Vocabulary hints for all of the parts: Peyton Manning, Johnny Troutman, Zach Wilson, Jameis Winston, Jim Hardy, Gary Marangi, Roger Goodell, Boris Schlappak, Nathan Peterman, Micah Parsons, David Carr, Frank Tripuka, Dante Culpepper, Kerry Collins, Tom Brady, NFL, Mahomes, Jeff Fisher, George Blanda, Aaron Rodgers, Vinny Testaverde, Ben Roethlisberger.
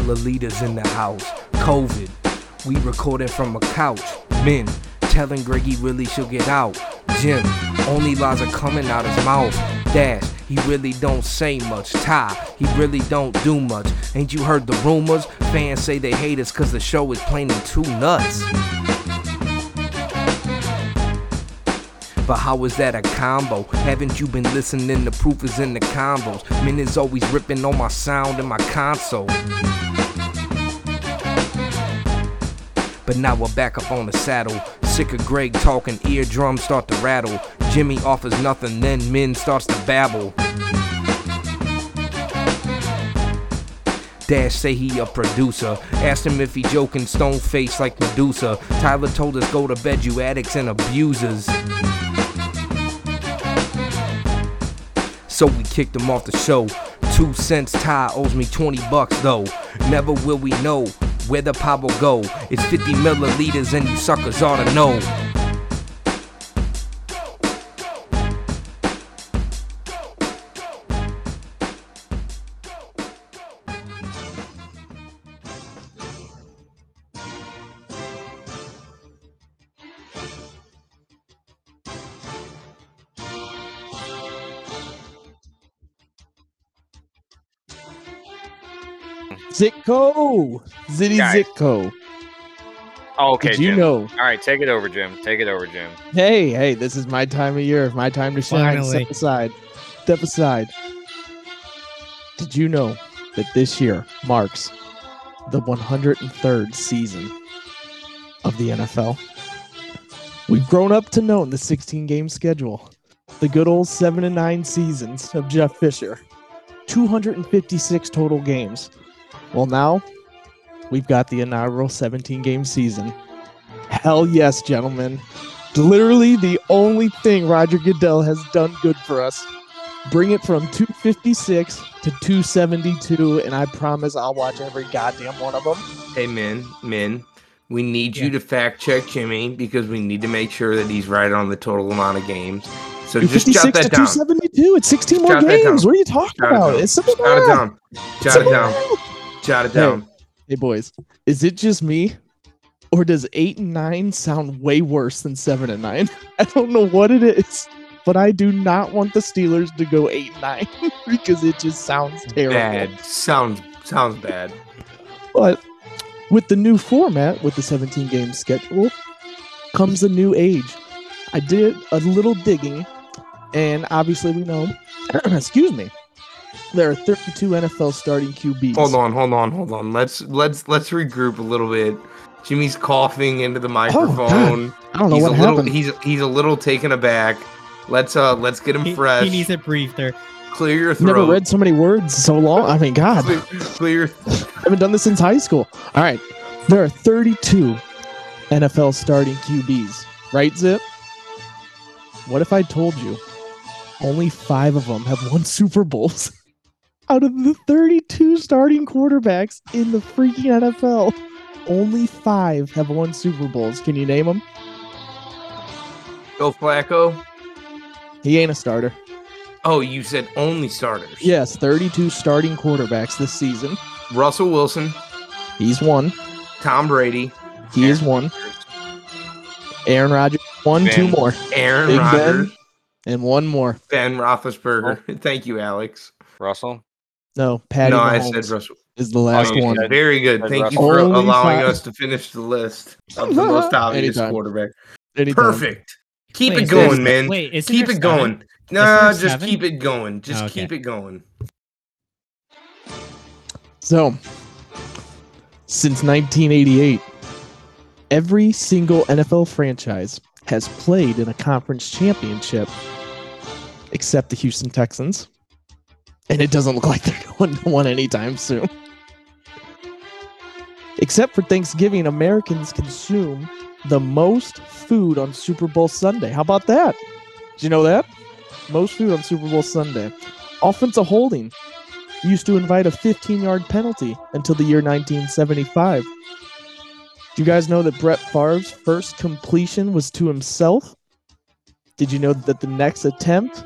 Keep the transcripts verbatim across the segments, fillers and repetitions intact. milliliters in the house. COVID, we recorded from a couch. Men, telling Greggy really she'll get out. Jim, only lies are coming out his mouth. Dash, he really don't say much. Ty, he really don't do much. Ain't you heard the rumors? Fans say they hate us cause the show is plain and too nuts. But how is that a combo? Haven't you been listening? The proof is in the combos. Men is always ripping on my sound and my console. But now we're back up on the saddle. Sick of Greg talking, eardrums start to rattle. Jimmy offers nothing, then men starts to babble. Dash say he a producer. Asked him if he joking, stone face like Medusa. Tyler told us go to bed, you addicts and abusers. So we kicked him off the show. Two cents Ty owes me twenty bucks though. Never will we know where the pop will go. It's fifty milliliters and you suckers ought to know. Zitco, Zitty Zitco. Oh, okay, Did you Jim. Know? All right, take it over, Jim. Take it over, Jim. Hey, hey, this is my time of year. My time to shine. Finally. Step aside. Step aside. Did you know that this year marks the one hundred third season of the N F L? We've grown up to know the sixteen game schedule, the good old seven and nine seasons of Jeff Fisher, two hundred fifty-six total games. Well, now we've got the inaugural seventeen game season. Hell yes, gentlemen. Literally the only thing Roger Goodell has done good for us. Bring it from two fifty-six to two seventy-two, and I promise I'll watch every goddamn one of them. Hey, men, men, we need yeah. you to fact check Jimmy because we need to make sure that he's right on the total amount of games. So just jot that down. two seventy-two, it's sixteen more games. What are you talking about? It's something like that. Jot it down. Jot it down. Jot it down. Hey, hey, boys, is it just me, or does eight and nine sound way worse than seven and nine? I don't know what it is, but I do not want the Steelers to go eight and nine because it just sounds terrible. Bad. Sounds sounds bad. But with the new format, with the seventeen game schedule, comes a new age. I did a little digging, and obviously we know. Excuse me. There are thirty-two N F L starting Q Bs. Hold on, hold on, hold on. Let's let's let's regroup a little bit. Jimmy's coughing into the microphone. Oh, I don't know he's what a happened. Little, he's he's a little taken aback. Let's uh let's get him he, fresh. He needs a breather. Clear your throat. Never read so many words so long. I mean, God. Clear, clear. I haven't done this since high school. All right, there are thirty-two N F L starting Q Bs. Right, Zip? What if I told you only five of them have won Super Bowls? Out of the thirty-two starting quarterbacks in the freaking N F L, only five have won Super Bowls. Can you name them? Joe Flacco. He ain't a starter. Oh, you said only starters. Yes, thirty-two starting quarterbacks this season. Russell Wilson. He's one. Tom Brady. He Aaron is one. Aaron Rodgers. One, ben, two more. Aaron Big Rodgers. Ben, and one more. Ben Roethlisberger. Oh. Thank you, Alex. Russell. No, Patty no, Mahomes I said Russell. Is the last oh, one. Very good. Thank Russell. You for Only allowing five. Us to finish the list of the most obvious Anytime. Quarterback. Anytime. Perfect. Keep wait, it going, man. Wait, keep it going. No, just seven? Keep it going. Just oh, okay. keep it going. So, since nineteen eighty-eight, every single N F L franchise has played in a conference championship except the Houston Texans. And it doesn't look like they're going to one anytime soon. Except for Thanksgiving, Americans consume the most food on Super Bowl Sunday. How about that? Did you know that? Most food on Super Bowl Sunday. Offensive holding used to invite a fifteen-yard penalty until the year nineteen seventy-five. Do you guys know that Brett Favre's first completion was to himself? Did you know that the next attempt...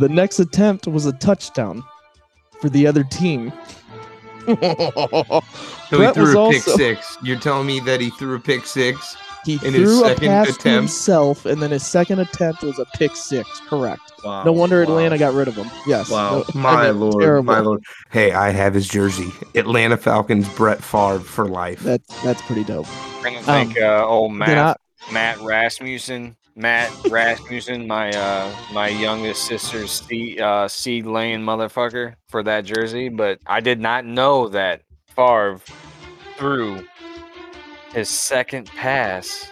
The next attempt was a touchdown for the other team. So Brett he threw a also, pick six. You're telling me that he threw a pick six? He in threw his a second pass attempt? to himself, and then his second attempt was a pick six. Correct. Wow, no wonder wow. Atlanta got rid of him. Yes. Wow. No, my I mean, lord. Terrible. My lord. Hey, I have his jersey. Atlanta Falcons, Brett Favre for life. That's that's pretty dope. I think um, uh, old Matt I, Matt Rasmussen. Matt Rasmussen, my uh, my youngest sister's seed, uh, seed lane motherfucker for that jersey, but I did not know that Favre threw his second pass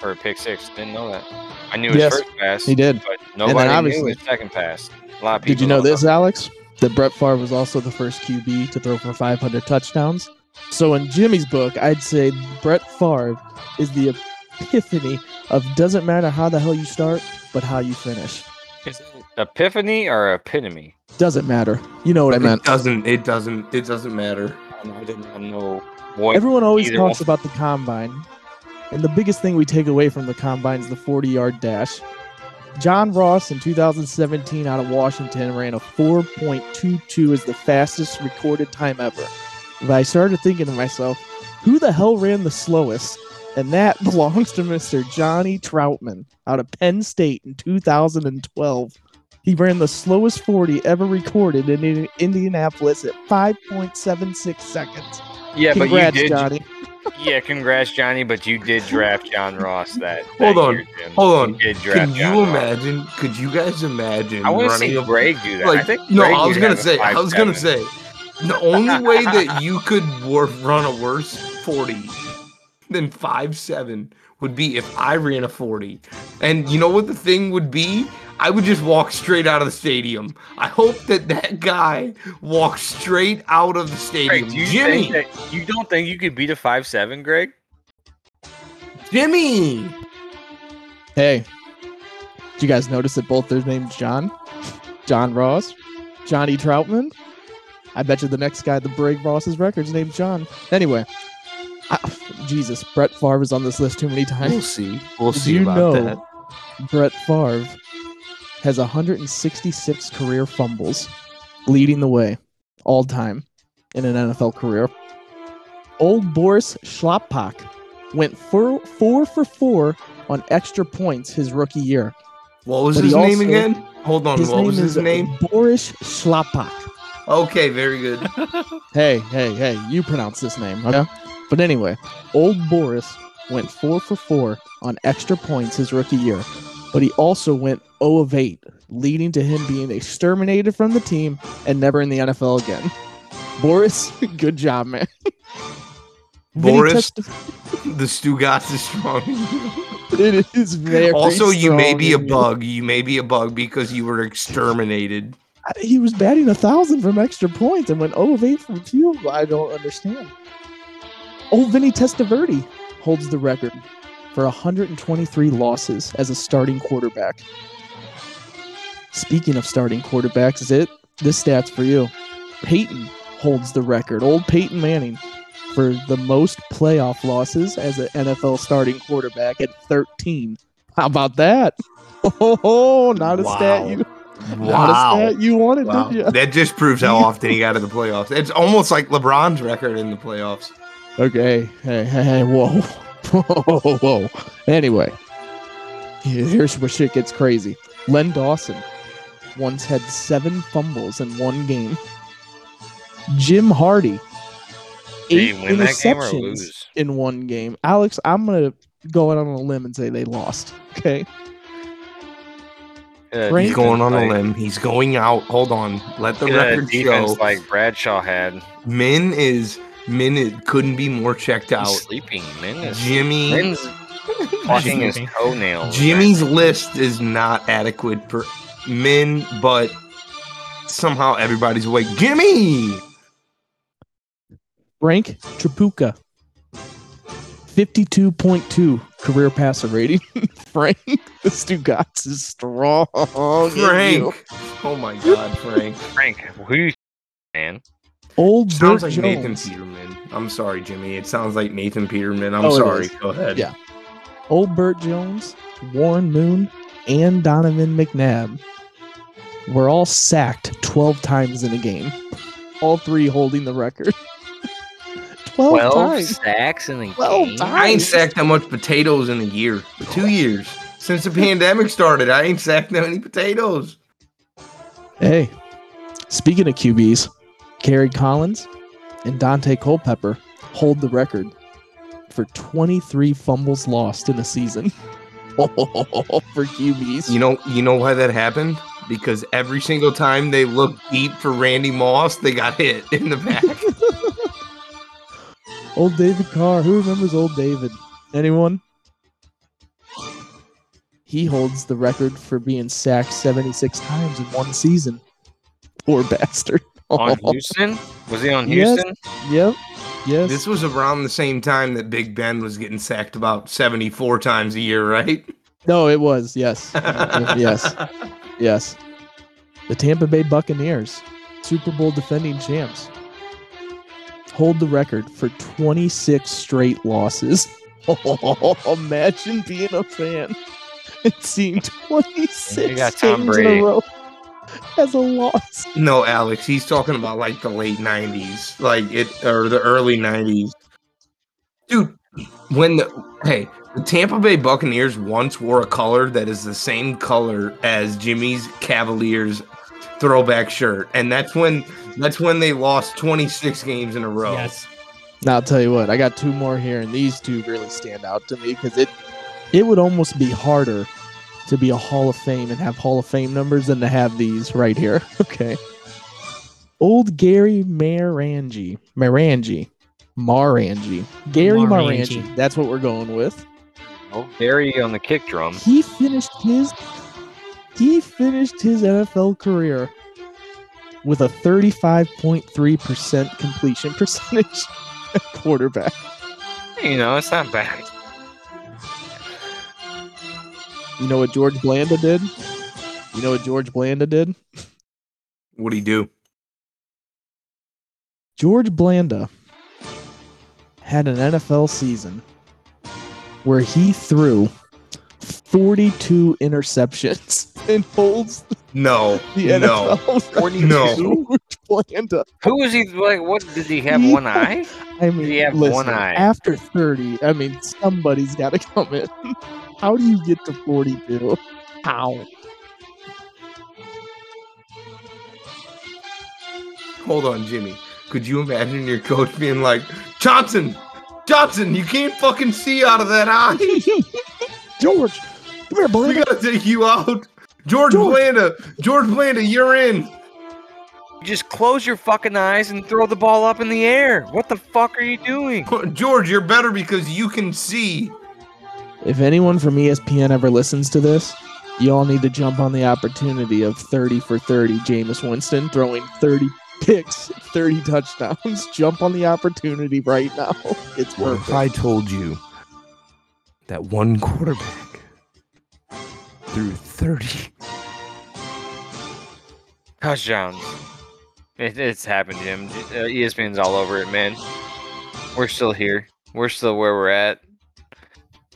for a pick six. Didn't know that. I knew his yes, first pass. He did, but nobody knew his second pass. A lot of people. Did you know this, know. Alex? That Brett Favre was also the first Q B to throw for five hundred touchdowns. So in Jimmy's book, I'd say Brett Favre is the epiphany of doesn't matter how the hell you start, but how you finish. Is it epiphany or epitome? Doesn't matter. You know what I meant. It doesn't. It doesn't. It doesn't matter. I didn't know. Boy, everyone always talks about the combine, and the biggest thing we take away from the combine is the forty-yard dash. John Ross in two thousand seventeen out of Washington ran a four point two two as the fastest recorded time ever. But I started thinking to myself, who the hell ran the slowest? And that belongs to Mister Johnny Troutman out of Penn State in two thousand twelve. He ran the slowest forty ever recorded in Indianapolis at five point seven six seconds. Yeah, congrats, but you did, Johnny. Yeah, congrats, Johnny, but you did draft John Ross that, that Hold on, year, hold on. You did draft Can John you imagine? Ross. Could you guys imagine? I want to see Greg do that. Like, I think no, I was going to say, I was going to say, the only way that you could war- run a worse forty than five seven would be if I ran a forty. And you know what the thing would be? I would just walk straight out of the stadium. I hope that that guy walks straight out of the stadium. Greg, do you Jimmy, think that you don't think you could beat a five seven, Greg? Jimmy. Hey, did you guys notice that both their names John, John Ross, Johnny Troutman? I bet you the next guy to break Ross's record's named John. Anyway, I, Jesus, Brett Favre is on this list too many times. We'll see. We'll did see about that. Brett Favre has one hundred sixty-six career fumbles, leading the way all time in an N F L career. Old Boris Schlappak went four, four for four on extra points his rookie year. What was but his name also, again? Hold on, what was his name? Boris Schlappak. Okay, very good. hey, hey, hey, you pronounce this name, okay? But anyway, old Boris went four for four on extra points his rookie year. But he also went zero of eight, leading to him being exterminated from the team and never in the N F L again. Boris, good job, man. Boris, Testav- the Stugatz is strong. It is very Also, strong you may be a bug. You may be a bug because you were exterminated. He was batting one thousand from extra points and went zero of eight from field. I don't understand. Old Vinny Testaverde holds the record for one hundred twenty-three losses as a starting quarterback. Speaking of starting quarterbacks, is it? This stat's for you. Peyton holds the record. Old Peyton Manning for the most playoff losses as an N F L starting quarterback at thirteen. How about that? Oh, not a wow. stat you wow. not a stat you wanted, wow. did you? That just proves how often he got to the playoffs. It's almost like LeBron's record in the playoffs. Okay. Hey, hey, hey, whoa. Whoa, whoa, whoa. Anyway, here's where shit gets crazy. Len Dawson once had seven fumbles in one game. Jim Hardy, eight interceptions in one game. Alex, I'm going to go out on a limb and say they lost. Okay. Uh, he's going on like, a limb. He's going out. Hold on. Let the record show. Like Bradshaw had. Min is. Min couldn't be more checked out. He's sleeping, Min is Jimmy, Min's washing his toenails. Jimmy's right? list is not adequate for Min, but somehow everybody's awake. Jimmy, Frank Tripuka, fifty-two point two career passer rating. Frank, the Stugatz is strong. Frank, oh my God, Frank, Frank, who, man. Old sounds Bert like Jones. Nathan Peterman. I'm sorry, Jimmy. It sounds like Nathan Peterman. I'm oh, sorry. Go ahead. Yeah. Old Bert Jones, Warren Moon, and Donovan McNabb were all sacked twelve times in a game. All three holding the record. twelve, twelve times. Sacks in a twelve game? Times. I ain't sacked that much potatoes in a year. For two years. Since the pandemic started, I ain't sacked that many potatoes. Hey, speaking of Q Bs, Kerry Collins and Dante Culpepper hold the record for twenty-three fumbles lost in a season. Oh, for Q Bs. You know, you know why that happened? Because every single time they looked deep for Randy Moss, they got hit in the back. Old David Carr. Who remembers old David? Anyone? He holds the record for being sacked seventy-six times in one season. Poor bastard. On Houston? Was he on Houston? Yes. Yep. Yes. This was around the same time that Big Ben was getting sacked about seventy-four times a year, right? No, it was. Yes. yes. Yes. The Tampa Bay Buccaneers, Super Bowl defending champs, hold the record for twenty-six straight losses. Oh, imagine being a fan and seeing twenty-six games in a row as a loss. No, Alex, he's talking about like the late nineties, like it or the early nineties. Dude, when the hey, the Tampa Bay Buccaneers once wore a color that is the same color as Jimmy's Cavaliers throwback shirt, and that's when that's when they lost twenty-six games in a row. Yes. Now I'll tell you what, I got two more here, and these two really stand out to me because it it would almost be harder to be a Hall of Fame and have Hall of Fame numbers than to have these right here. Okay. Old Gary Marangi. Marangi. Marangi. Gary Marangi. Marangi. That's what we're going with. Oh, Gary on the kick drum. He finished his he finished his N F L career with a thirty-five point three percent completion percentage at quarterback. You know, it's not bad. You know what George Blanda did? You know what George Blanda did? What'd he do? George Blanda had an N F L season where he threw forty-two interceptions and holds no, the N F L no, no. George Blanda. Who was he? Like, what did he have? He, one eye? I mean, did he have listen, one eye? After thirty, I mean, somebody's got to come in. How do you get to forty-two? How? Hold on, Jimmy. Could you imagine your coach being like, Johnson, Johnson, you can't fucking see out of that eye. George, come here, Blanda. We got to take you out. George, George Blanda, George Blanda, you're in. Just close your fucking eyes and throw the ball up in the air. What the fuck are you doing? George, you're better because you can see. If anyone from E S P N ever listens to this, you all need to jump on the opportunity of thirty for thirty Jameis Winston throwing thirty picks, thirty touchdowns. Jump on the opportunity right now. It's worth it. If I told you that one quarterback threw thirty touchdowns, it, it's happened to him. Uh, E S P N's all over it, man. We're still here. We're still where we're at.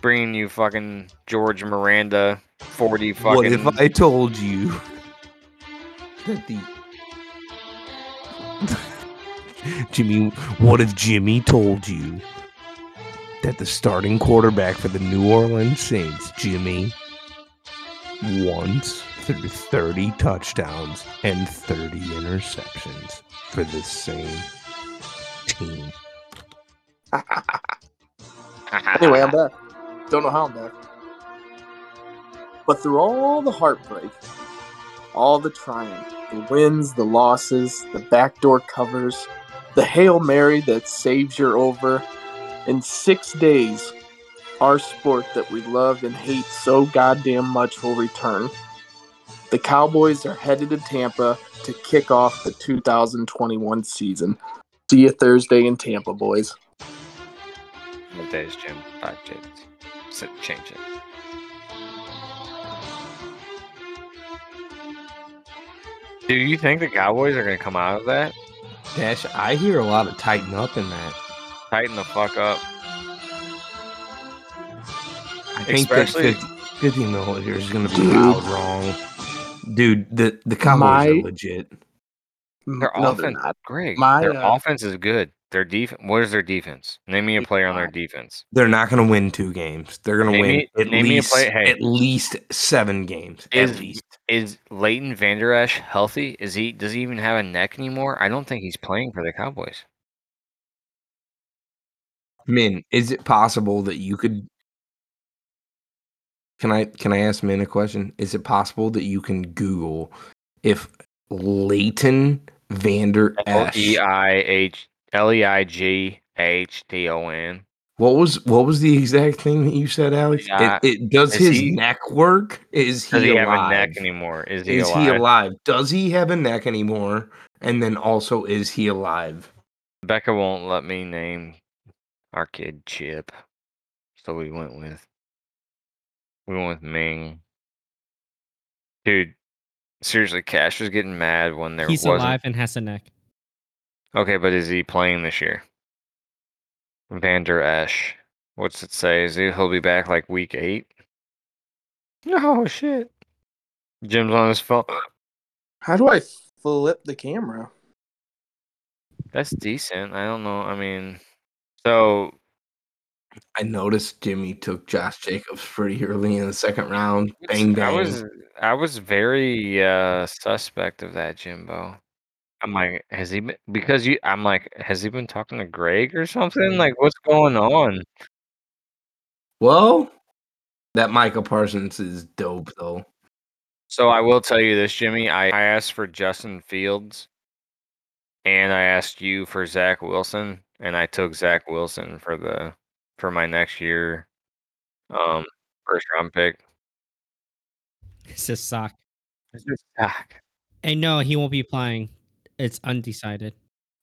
Bringing you fucking George Miranda forty fucking. What if I told you that the Jimmy? What if Jimmy told you that the starting quarterback for the New Orleans Saints, Jimmy, once threw thirty touchdowns and thirty interceptions for the same team? Anyway, I'm back. Don't know how I'm back. But through all the heartbreak, all the triumph, the wins, the losses, the backdoor covers, the Hail Mary that saves your over, in six days, our sport that we love and hate so goddamn much will return. The Cowboys are headed to Tampa to kick off the two thousand twenty-one season. See you Thursday in Tampa, boys. What day is Jim? Five days. Change it. Do you think the Cowboys are going to come out of that? Dash, I hear a lot of tighten up in that. Tighten the fuck up. I think especially, that fifty milliliters is going to be out wrong. Dude, the, the Cowboys my, are legit. Their no, offense is great. My, their uh, offense is good. Their def- What is their defense? Name me a player on their defense. They're not going to win two games. They're going to win me, at, least, hey, at least seven games. Is, at least. Is Leighton Vander Esch healthy? Is he? Does he even have a neck anymore? I don't think he's playing for the Cowboys. Min, is it possible that you could... Can I can I ask Min a question? Is it possible that you can Google if Leighton Vander Esch... L E I H L E I G H T O N. What was what was the exact thing that you said, Alex? Uh, it, it does his he, neck work? Is he, does he alive? have a neck anymore? Is he is alive? he alive? Does he have a neck anymore? And then also, is he alive? Becca won't let me name our kid Chip, so we went with we went with Ming. Dude, seriously, Cash was getting mad when there He's wasn't. He's alive and has a neck. Okay, but is he playing this year? Vander Esch. What's it say? Is he, he'll be back like week eight? Oh, shit. Jim's on his phone. How do I flip the camera? That's decent. I don't know. I mean, so... I noticed Jimmy took Josh Jacobs pretty early in the second round. Bang, bang. I was, I was very uh, suspect of that, Jimbo. I'm like, has he been, because you, I'm like, has he been talking to Greg or something? Like, what's going on? Well, that Micah Parsons is dope, though. So I will tell you this, Jimmy. I, I asked for Justin Fields, and I asked you for Zach Wilson, and I took Zach Wilson for the for my next year um, first round pick. It's a sock. It's a sock. And no, he won't be playing. It's undecided.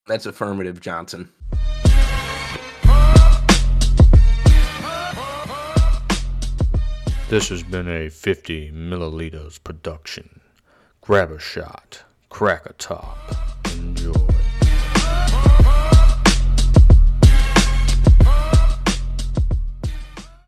That's affirmative, Johnson. This has been a fifty milliliters production. Grab a shot, crack a top.